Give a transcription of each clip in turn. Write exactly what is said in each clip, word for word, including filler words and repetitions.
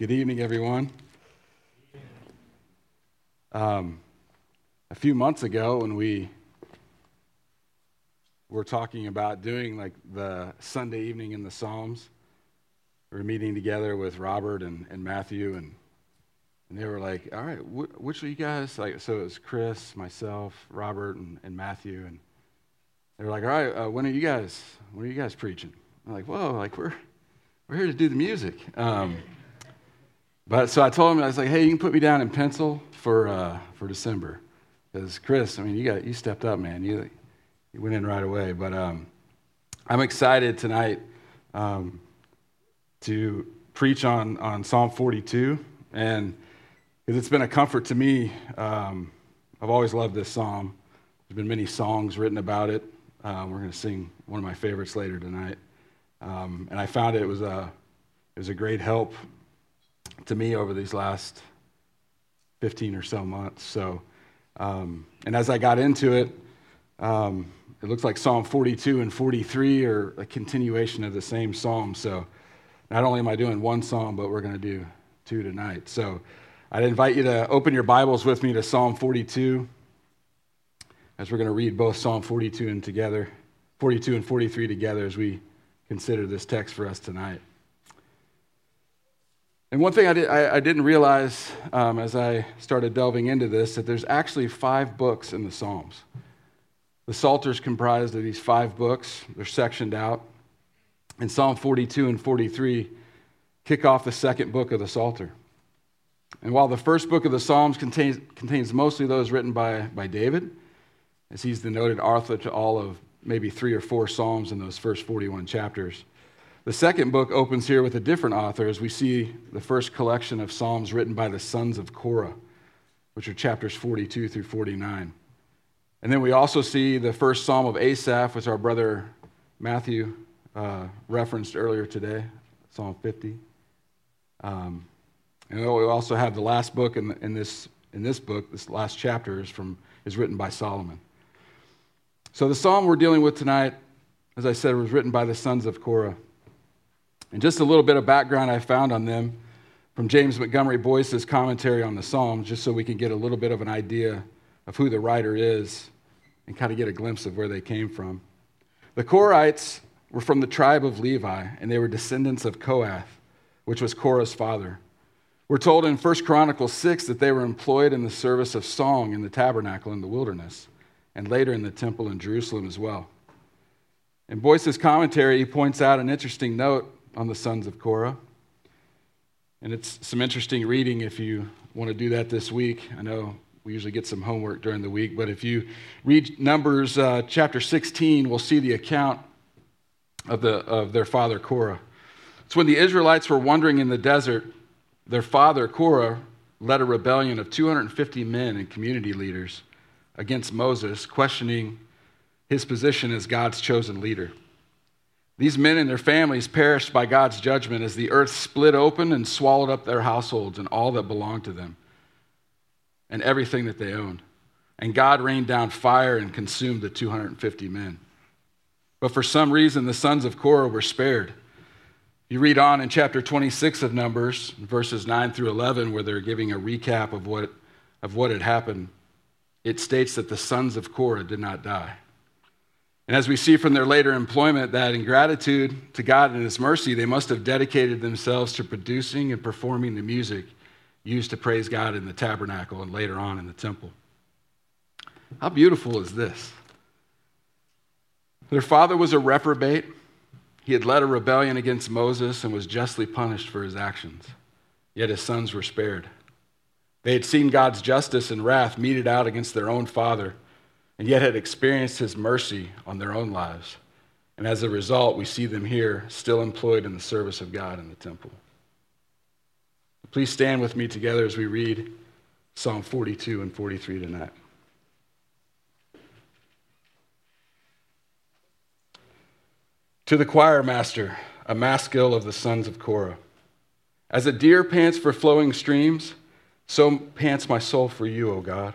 Good evening, everyone. Um, a few months ago, when we were talking about doing like the Sunday evening in the Psalms, we were meeting together with Robert and, and Matthew, and and they were like, "All right, wh- which of you guys?" Like, so it was Chris, myself, Robert, and, and Matthew, and they were like, "All right, uh, when are you guys? When are you guys preaching?" I'm like, "Whoa, like we're we're here to do the music." Um, but so I told him, I was like, "Hey, you can put me down in pencil for uh, for December," because Chris, I mean, you got you stepped up, man. You you went in right away. But um, I'm excited tonight um, to preach on on Psalm forty-two and. It's been a comfort to me. Um, I've always loved this psalm. There's been many songs written about it. Uh, we're going to sing one of my favorites later tonight. Um, and I found it was a it was a great help to me over these last fifteen or so months. So, um, and as I got into it, um, it looks like Psalm forty-two and forty-three are a continuation of the same psalm. So, not only am I doing one psalm, but we're going to do two tonight. So. I'd invite you to open your Bibles with me to Psalm forty-two, as we're going to read both Psalm forty-two and together, forty-two and forty-three together, as we consider this text for us tonight. And one thing I, did, I, I didn't realize um, as I started delving into this, that there's actually five books in the Psalms. The Psalter's comprised of these five books. They're sectioned out, and Psalm forty-two and forty-three kick off the second book of the Psalter. And while the first book of the Psalms contains contains mostly those written by, by David, as he's the noted author to all of maybe three or four Psalms in those first forty-one chapters, the second book opens here with a different author, as we see the first collection of Psalms written by the sons of Korah, which are chapters forty-two through forty-nine. And then we also see the first Psalm of Asaph, which our brother Matthew uh, referenced earlier today, Psalm fifty. Um And we also have the last book in, in this in this book, this last chapter is from is written by Solomon. So the psalm we're dealing with tonight, as I said, was written by the sons of Korah. And just a little bit of background I found on them from James Montgomery Boyce's commentary on the Psalms, just so we can get a little bit of an idea of who the writer is and kind of get a glimpse of where they came from. The Korahites were from the tribe of Levi, and they were descendants of Kohath, which was Korah's father. We're told in First Chronicles six that they were employed in the service of song in the tabernacle in the wilderness, and later in the temple in Jerusalem as well. In Boyce's commentary, he points out an interesting note on the sons of Korah, and it's some interesting reading if you want to do that this week. I know we usually get some homework during the week, but if you read Numbers uh, chapter sixteen, we'll see the account of the of their father Korah. It's when the Israelites were wandering in the desert, their father, Korah, led a rebellion of two hundred fifty men and community leaders against Moses, questioning his position as God's chosen leader. These men and their families perished by God's judgment as the earth split open and swallowed up their households and all that belonged to them and everything that they owned. And God rained down fire and consumed the two hundred fifty men. But for some reason, the sons of Korah were spared. You read on in chapter twenty-six of Numbers, verses nine through eleven, where they're giving a recap of what, of what had happened. It states that the sons of Korah did not die. And as we see from their later employment, that in gratitude to God and his mercy, they must have dedicated themselves to producing and performing the music used to praise God in the tabernacle and later on in the temple. How beautiful is this? Their father was a reprobate. He had led a rebellion against Moses and was justly punished for his actions, yet his sons were spared. They had seen God's justice and wrath meted out against their own father, and yet had experienced his mercy on their own lives. And as a result, we see them here still employed in the service of God in the temple. Please stand with me together as we read Psalm forty-two and forty-three tonight. To the choir master, a maskil of the sons of Korah. As a deer pants for flowing streams, so pants my soul for you, O God.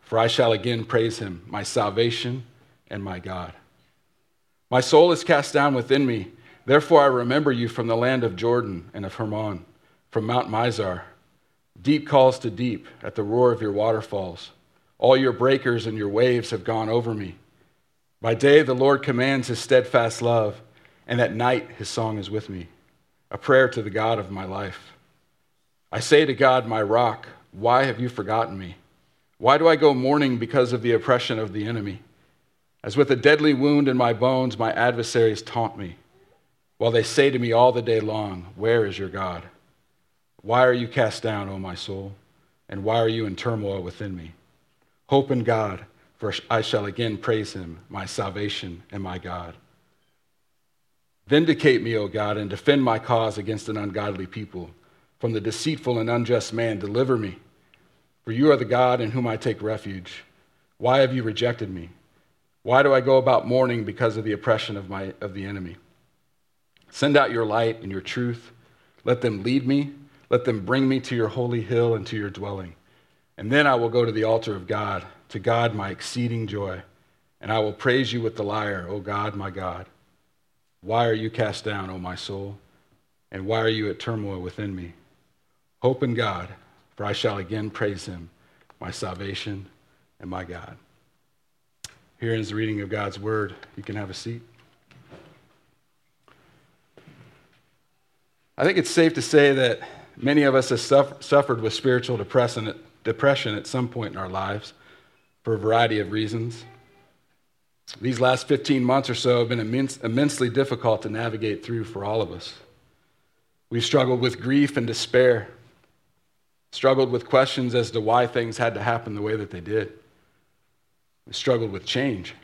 for I shall again praise him, my salvation and my God. My soul is cast down within me. Therefore I remember you from the land of Jordan and of Hermon, from Mount Mizar. Deep calls to deep at the roar of your waterfalls. All your breakers and your waves have gone over me. By day the Lord commands his steadfast love, and at night his song is with me, a prayer to the God of my life. I say to God, my rock, why have you forgotten me? Why do I go mourning because of the oppression of the enemy? As with a deadly wound in my bones, my adversaries taunt me, while they say to me all the day long, where is your God? Why are you cast down, O my soul? And why are you in turmoil within me? Hope in God, for I shall again praise him, my salvation and my God. Vindicate me, O God, and defend my cause against an ungodly people. From the deceitful and unjust man, deliver me. For you are the God in whom I take refuge. Why have you rejected me? Why do I go about mourning because of the oppression of my of the enemy? Send out your light and your truth. Let them lead me. Let them bring me to your holy hill and to your dwelling. And then I will go to the altar of God, to God my exceeding joy. And I will praise you with the lyre, O God, my God. Why are you cast down, O my soul? And why are you at turmoil within me? Hope in God, for I shall again praise him, my salvation and my God. Here ends the reading of God's word. You can have a seat. I think it's safe to say that many of us have suffered with spiritual depression at some point in our lives for a variety of reasons. These last fifteen months or so have been immense, immensely difficult to navigate through for all of us. We've struggled with grief and despair, struggled with questions as to why things had to happen the way that they did. We struggled with change.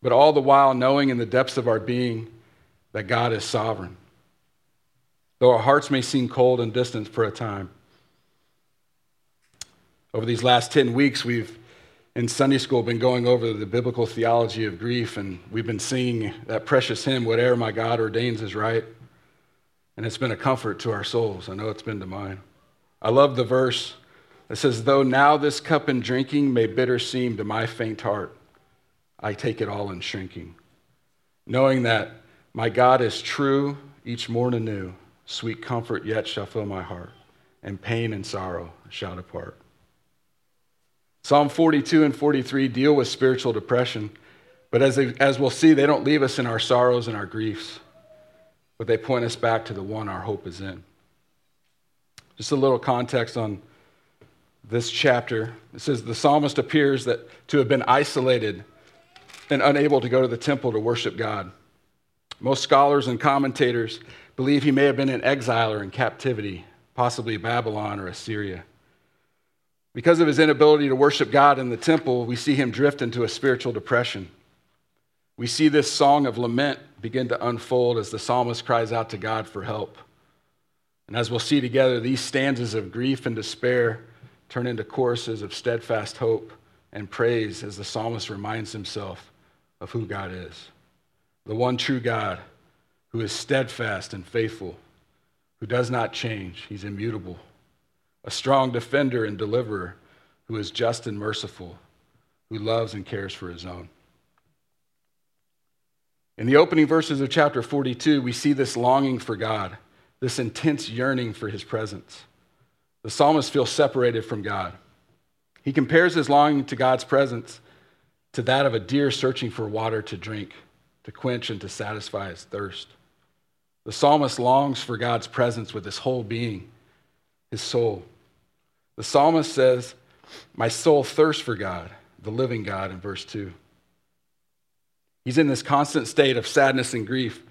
But all the while knowing in the depths of our being that God is sovereign. Though our hearts may seem cold and distant for a time. Over these last ten weeks, we've, in Sunday school, been going over the biblical theology of grief, and we've been singing that precious hymn, Whate'er My God Ordains Is Right, and it's been a comfort to our souls. I know it's been to mine. I love the verse that says, though now this cup in drinking may bitter seem to my faint heart, I take it all in shrinking, knowing that my God is true each morn anew, sweet comfort yet shall fill my heart, and pain and sorrow shall depart. Psalm forty-two and forty-three deal with spiritual depression, but as they, as we'll see, they don't leave us in our sorrows and our griefs, but they point us back to the one our hope is in. Just a little context on this chapter. It says, the psalmist appears that to have been isolated and unable to go to the temple to worship God. Most scholars and commentators believe he may have been in exile or in captivity, possibly Babylon or Assyria. Because of his inability to worship God in the temple, we see him drift into a spiritual depression. We see this song of lament begin to unfold as the psalmist cries out to God for help. And as we'll see together, these stanzas of grief and despair turn into choruses of steadfast hope and praise as the psalmist reminds himself of who God is, the one true God who is steadfast and faithful, who does not change. He's immutable. A strong defender and deliverer who is just and merciful, who loves and cares for his own. In the opening verses of chapter forty-two, we see this longing for God, this intense yearning for his presence. The psalmist feels separated from God. He compares his longing to God's presence to that of a deer searching for water to drink, to quench and to satisfy his thirst. The psalmist longs for God's presence with his whole being, his soul. The psalmist says, my soul thirsts for God, the living God, in verse two. He's in this constant state of sadness and grief,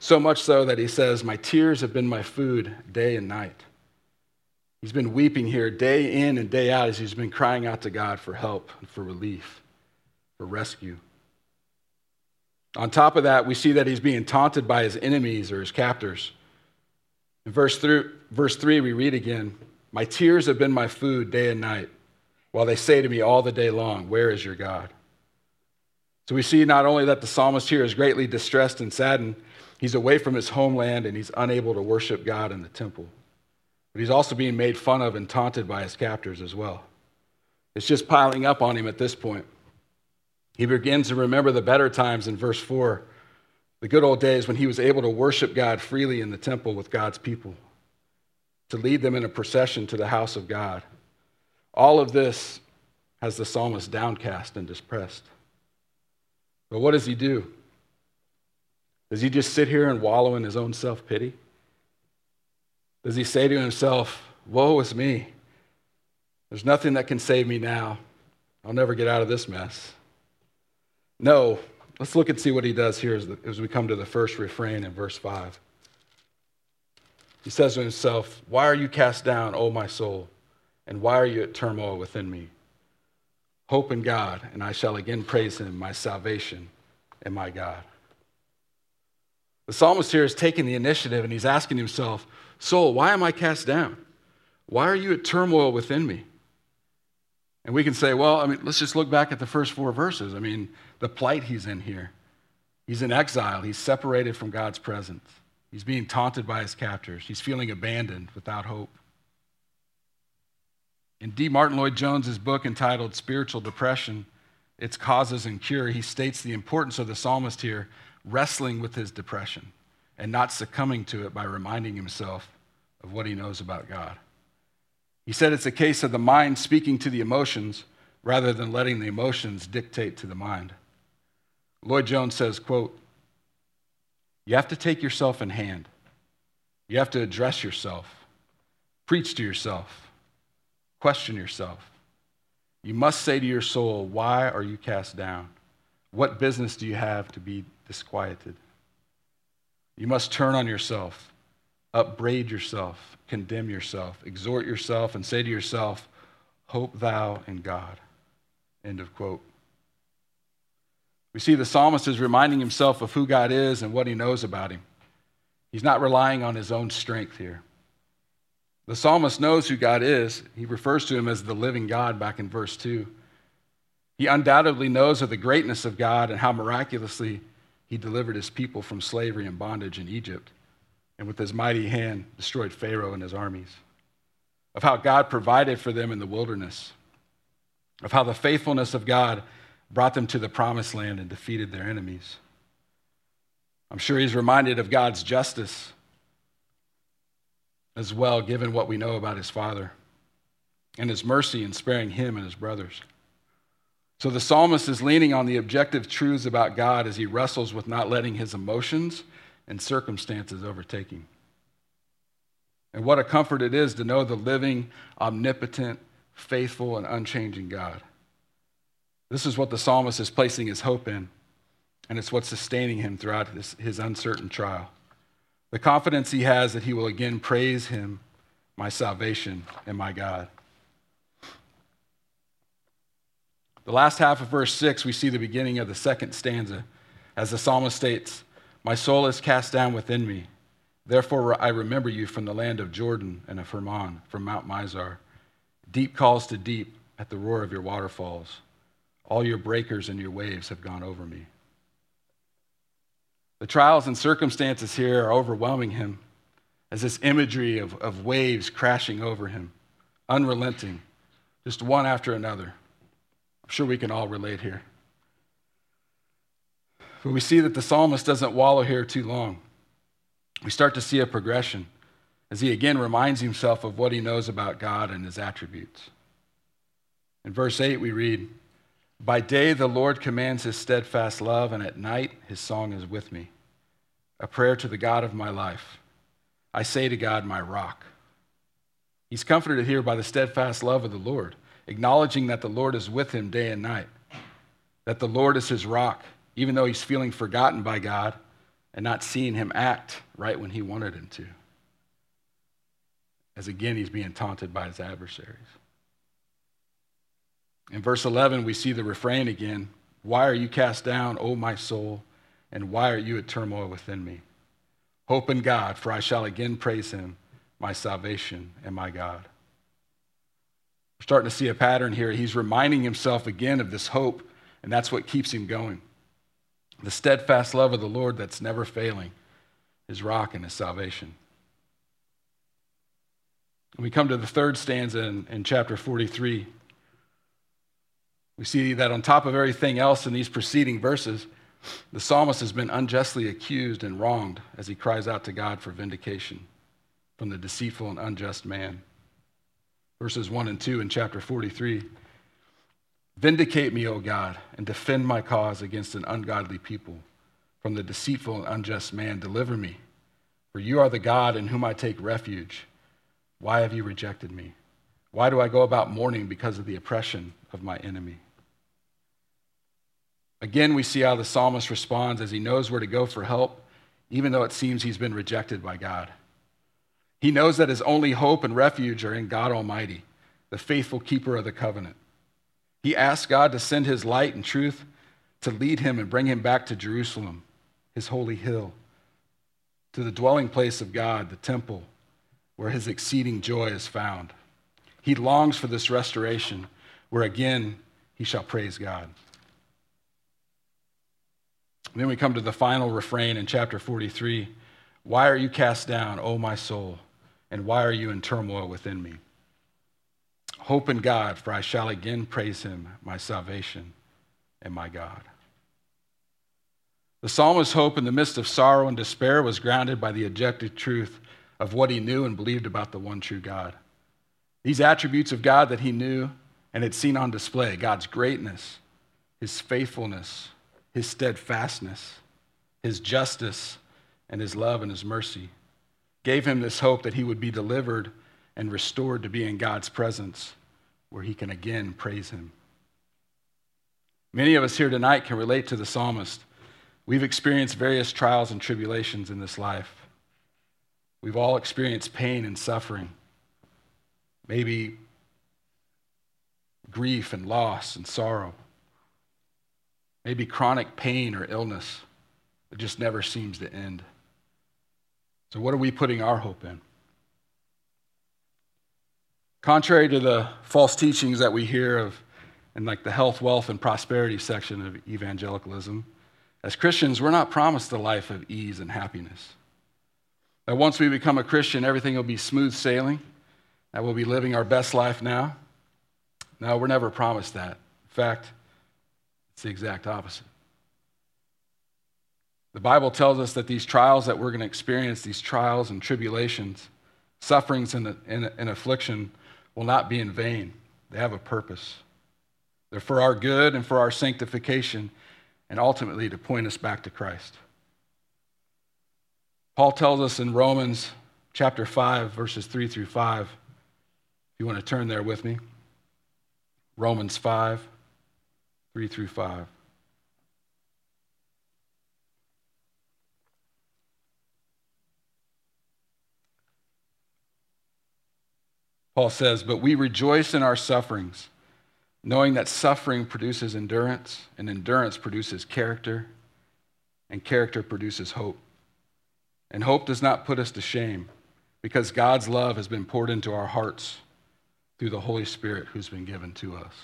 so much so that he says, my tears have been my food day and night. He's been weeping here day in and day out as he's been crying out to God for help, for relief, for rescue. On top of that, we see that he's being taunted by his enemies or his captors. In verse three, verse three, we read again, "My tears have been my food day and night, while they say to me all the day long, 'Where is your God?'" So we see not only that the psalmist here is greatly distressed and saddened, he's away from his homeland and he's unable to worship God in the temple. But he's also being made fun of and taunted by his captors as well. It's just piling up on him at this point. He begins to remember the better times in verse four, the good old days when he was able to worship God freely in the temple with God's people, to lead them in a procession to the house of God. All of this has the psalmist downcast and depressed. But what does he do? Does he just sit here and wallow in his own self-pity? Does he say to himself, "Woe is me. There's nothing that can save me now. I'll never get out of this mess"? No. Let's look and see what he does here as, the, as we come to the first refrain in verse five. He says to himself, "Why are you cast down, O my soul? And why are you at turmoil within me? Hope in God, and I shall again praise him, my salvation and my God." The psalmist here is taking the initiative and he's asking himself, "Soul, why am I cast down? Why are you at turmoil within me?" And we can say, well, I mean, let's just look back at the first four verses. I mean, the plight he's in here. He's in exile. He's separated from God's presence. He's being taunted by his captors. He's feeling abandoned, without hope. In D. Martyn Lloyd-Jones' book entitled Spiritual Depression, Its Causes and Cure, he states the importance of the psalmist here wrestling with his depression and not succumbing to it by reminding himself of what he knows about God. He said it's a case of the mind speaking to the emotions rather than letting the emotions dictate to the mind. Lloyd-Jones says, quote, "You have to take yourself in hand. You have to address yourself, preach to yourself, question yourself. You must say to your soul, 'Why are you cast down? What business do you have to be disquieted?' You must turn on yourself, upbraid yourself, condemn yourself, exhort yourself, and say to yourself, 'Hope thou in God.'" End of quote. We see the psalmist is reminding himself of who God is and what he knows about him. He's not relying on his own strength here. The psalmist knows who God is. He refers to him as the living God back in verse two. He undoubtedly knows of the greatness of God and how miraculously he delivered his people from slavery and bondage in Egypt, and with his mighty hand destroyed Pharaoh and his armies, of how God provided for them in the wilderness, of how the faithfulness of God brought them to the promised land and defeated their enemies. I'm sure he's reminded of God's justice as well, given what we know about his father, and his mercy in sparing him and his brothers. So the psalmist is leaning on the objective truths about God as he wrestles with not letting his emotions and circumstances overtake him. And what a comfort it is to know the living, omnipotent, faithful, and unchanging God. This is what the psalmist is placing his hope in, and it's what's sustaining him throughout his, his uncertain trial. The confidence he has that he will again praise him, my salvation and my God. The last half of verse six, we see the beginning of the second stanza, as the psalmist states, "My soul is cast down within me. Therefore I remember you from the land of Jordan and of Hermon, from Mount Mizar. Deep calls to deep at the roar of your waterfalls. All your breakers and your waves have gone over me." The trials and circumstances here are overwhelming him, as this imagery of, of waves crashing over him, unrelenting, just one after another. I'm sure we can all relate here. But we see that the psalmist doesn't wallow here too long. We start to see a progression as he again reminds himself of what he knows about God and his attributes. In verse eight, we read, "By day the Lord commands his steadfast love, and at night his song is with me, a prayer to the God of my life. I say to God, my rock." He's comforted here by the steadfast love of the Lord, acknowledging that the Lord is with him day and night, that the Lord is his rock, even though he's feeling forgotten by God and not seeing him act right when he wanted him to, as again, he's being taunted by his adversaries. In verse eleven, we see the refrain again, "Why are you cast down, O my soul, and why are you at turmoil within me? Hope in God, for I shall again praise him, my salvation and my God. We're starting to see a pattern here. He's reminding himself again of this hope, and that's what keeps him going. The steadfast love of the Lord that's never failing, his rock and his salvation. When we come to the third stanza in, in chapter forty-three, we see that on top of everything else in these preceding verses, the psalmist has been unjustly accused and wronged as he cries out to God for vindication from the deceitful and unjust man. Verses one and two in chapter forty-three. Vindicate me, O God, and defend my cause against an ungodly people. From the deceitful and unjust man, deliver me. For you are the God in whom I take refuge. Why have you rejected me? Why do I go about mourning because of the oppression of my enemy? Again, we see how the psalmist responds as he knows where to go for help, even though it seems he's been rejected by God. He knows that his only hope and refuge are in God Almighty, the faithful keeper of the covenant. He asks God to send his light and truth to lead him and bring him back to Jerusalem, his holy hill, to the dwelling place of God, the temple, where his exceeding joy is found. He longs for this restoration, where again he shall praise God. And then we come to the final refrain in chapter forty-three. Why are you cast down, O my soul, and why are you in turmoil within me? Hope in God, for I shall again praise him, my salvation and my God. The psalmist's hope in the midst of sorrow and despair was grounded by the objective truth of what he knew and believed about the one true God. These attributes of God that he knew and had seen on display, God's greatness, his faithfulness, his steadfastness, his justice, and his love and his mercy, gave him this hope that he would be delivered and restored to be in God's presence, where he can again praise him. Many of us here tonight can relate to the psalmist. We've experienced various trials and tribulations in this life. We've all experienced pain and suffering, maybe grief and loss and sorrow, maybe chronic pain or illness that just never seems to end. So what are we putting our hope in? Contrary to the false teachings that we hear of in like the health, wealth, and prosperity section of evangelicalism, as Christians, we're not promised a life of ease and happiness. That once we become a Christian, everything will be smooth sailing, that we'll be living our best life now. No, we're never promised that. In fact, it's the exact opposite. The Bible tells us that these trials that we're going to experience, these trials and tribulations, sufferings and, and, and affliction will not be in vain. They have a purpose. They're for our good and for our sanctification and ultimately to point us back to Christ. Paul tells us in Romans chapter five, verses three through five, if you want to turn there with me, Romans five, three through five. Paul says, but we rejoice in our sufferings, knowing that suffering produces endurance, and endurance produces character, and character produces hope. And hope does not put us to shame, because God's love has been poured into our hearts through the Holy Spirit who's been given to us.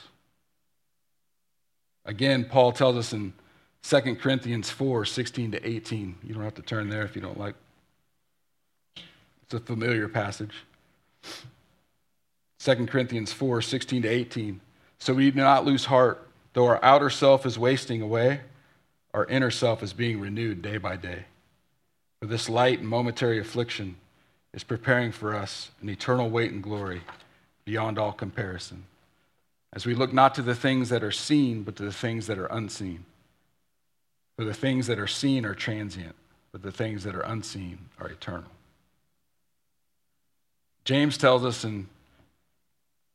Again, Paul tells us in Second Corinthians four, sixteen to eighteen. You don't have to turn there if you don't like. It's a familiar passage. Second Corinthians four, sixteen to eighteen. So we do not lose heart, though our outer self is wasting away, our inner self is being renewed day by day. For this light and momentary affliction is preparing for us an eternal weight and glory beyond all comparison, as we look not to the things that are seen, but to the things that are unseen. For the things that are seen are transient, but the things that are unseen are eternal. James tells us in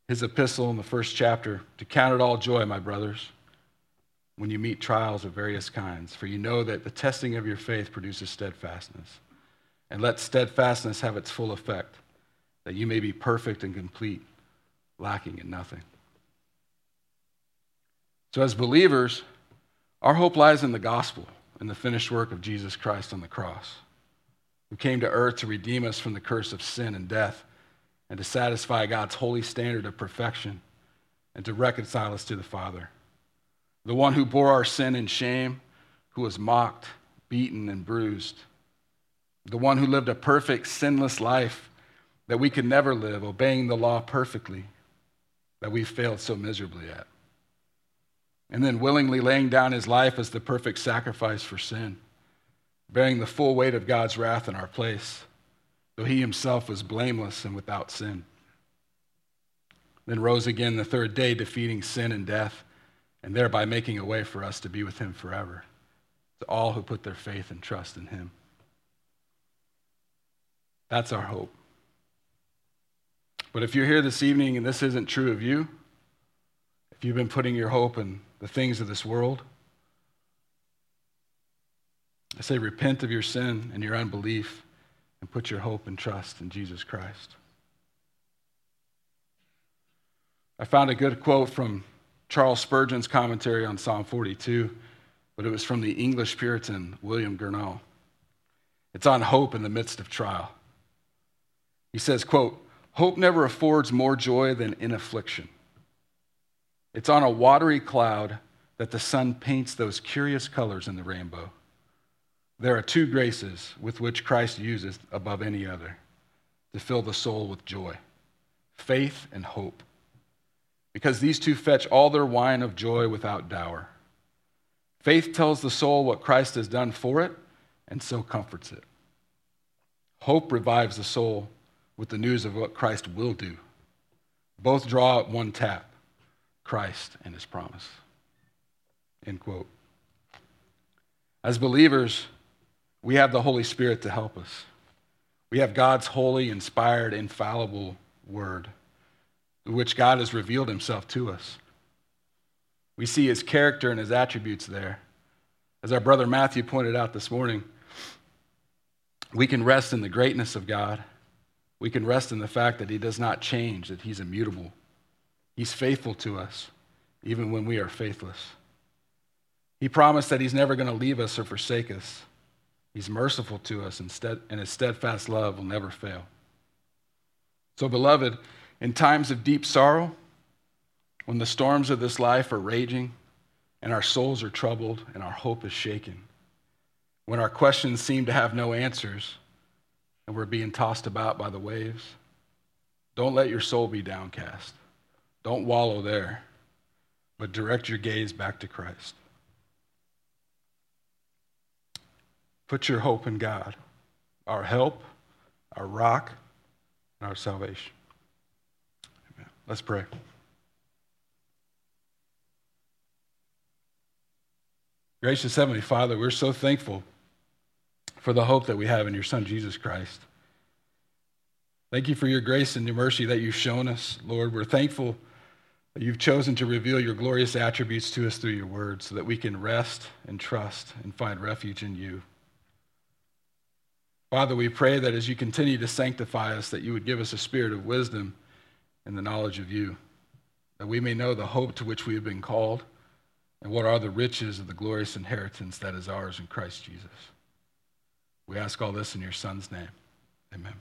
his epistle in the first chapter, to count it all joy, my brothers, when you meet trials of various kinds, for you know that the testing of your faith produces steadfastness. And let steadfastness have its full effect, that you may be perfect and complete, lacking in nothing. So as believers, our hope lies in the gospel, in the finished work of Jesus Christ on the cross, who came to earth to redeem us from the curse of sin and death, and to satisfy God's holy standard of perfection, and to reconcile us to the Father. The one who bore our sin and shame, who was mocked, beaten, and bruised. The one who lived a perfect, sinless life that we could never live, obeying the law perfectly, that we failed so miserably at. And then willingly laying down his life as the perfect sacrifice for sin, bearing the full weight of God's wrath in our place, though he himself was blameless and without sin. Then rose again the third day, defeating sin and death, and thereby making a way for us to be with him forever, to all who put their faith and trust in him. That's our hope. But if you're here this evening and this isn't true of you, if you've been putting your hope in the things of this world, I say repent of your sin and your unbelief and put your hope and trust in Jesus Christ. I found a good quote from Charles Spurgeon's commentary on Psalm forty-two, but it was from the English Puritan William Gurnall. It's on hope in the midst of trial. He says, quote, "Hope never affords more joy than in affliction. It's on a watery cloud that the sun paints those curious colors in the rainbow. There are two graces with which Christ uses above any other to fill the soul with joy, faith and hope, because these two fetch all their wine of joy without dower. Faith tells the soul what Christ has done for it and so comforts it. Hope revives the soul with the news of what Christ will do. Both draw at one tap, Christ and his promise." End quote. As believers, we have the Holy Spirit to help us. We have God's holy, inspired, infallible word, through which God has revealed himself to us. We see his character and his attributes there. As our brother Matthew pointed out this morning, we can rest in the greatness of God. We can rest in the fact that he does not change, that he's immutable. He's faithful to us, even when we are faithless. He promised that he's never going to leave us or forsake us. He's merciful to us, and his steadfast love will never fail. So, beloved, in times of deep sorrow, when the storms of this life are raging, and our souls are troubled, and our hope is shaken, when our questions seem to have no answers, and we're being tossed about by the waves, don't let your soul be downcast. Don't wallow there, but direct your gaze back to Christ. Put your hope in God, our help, our rock, and our salvation. Amen. Let's pray. Gracious Heavenly Father, we're so thankful for the hope that we have in your Son, Jesus Christ. Thank you for your grace and your mercy that you've shown us, Lord. We're thankful that you've chosen to reveal your glorious attributes to us through your word so that we can rest and trust and find refuge in you. Father, we pray that as you continue to sanctify us, that you would give us a spirit of wisdom and the knowledge of you, that we may know the hope to which we have been called and what are the riches of the glorious inheritance that is ours in Christ Jesus. We ask all this in your Son's name. Amen.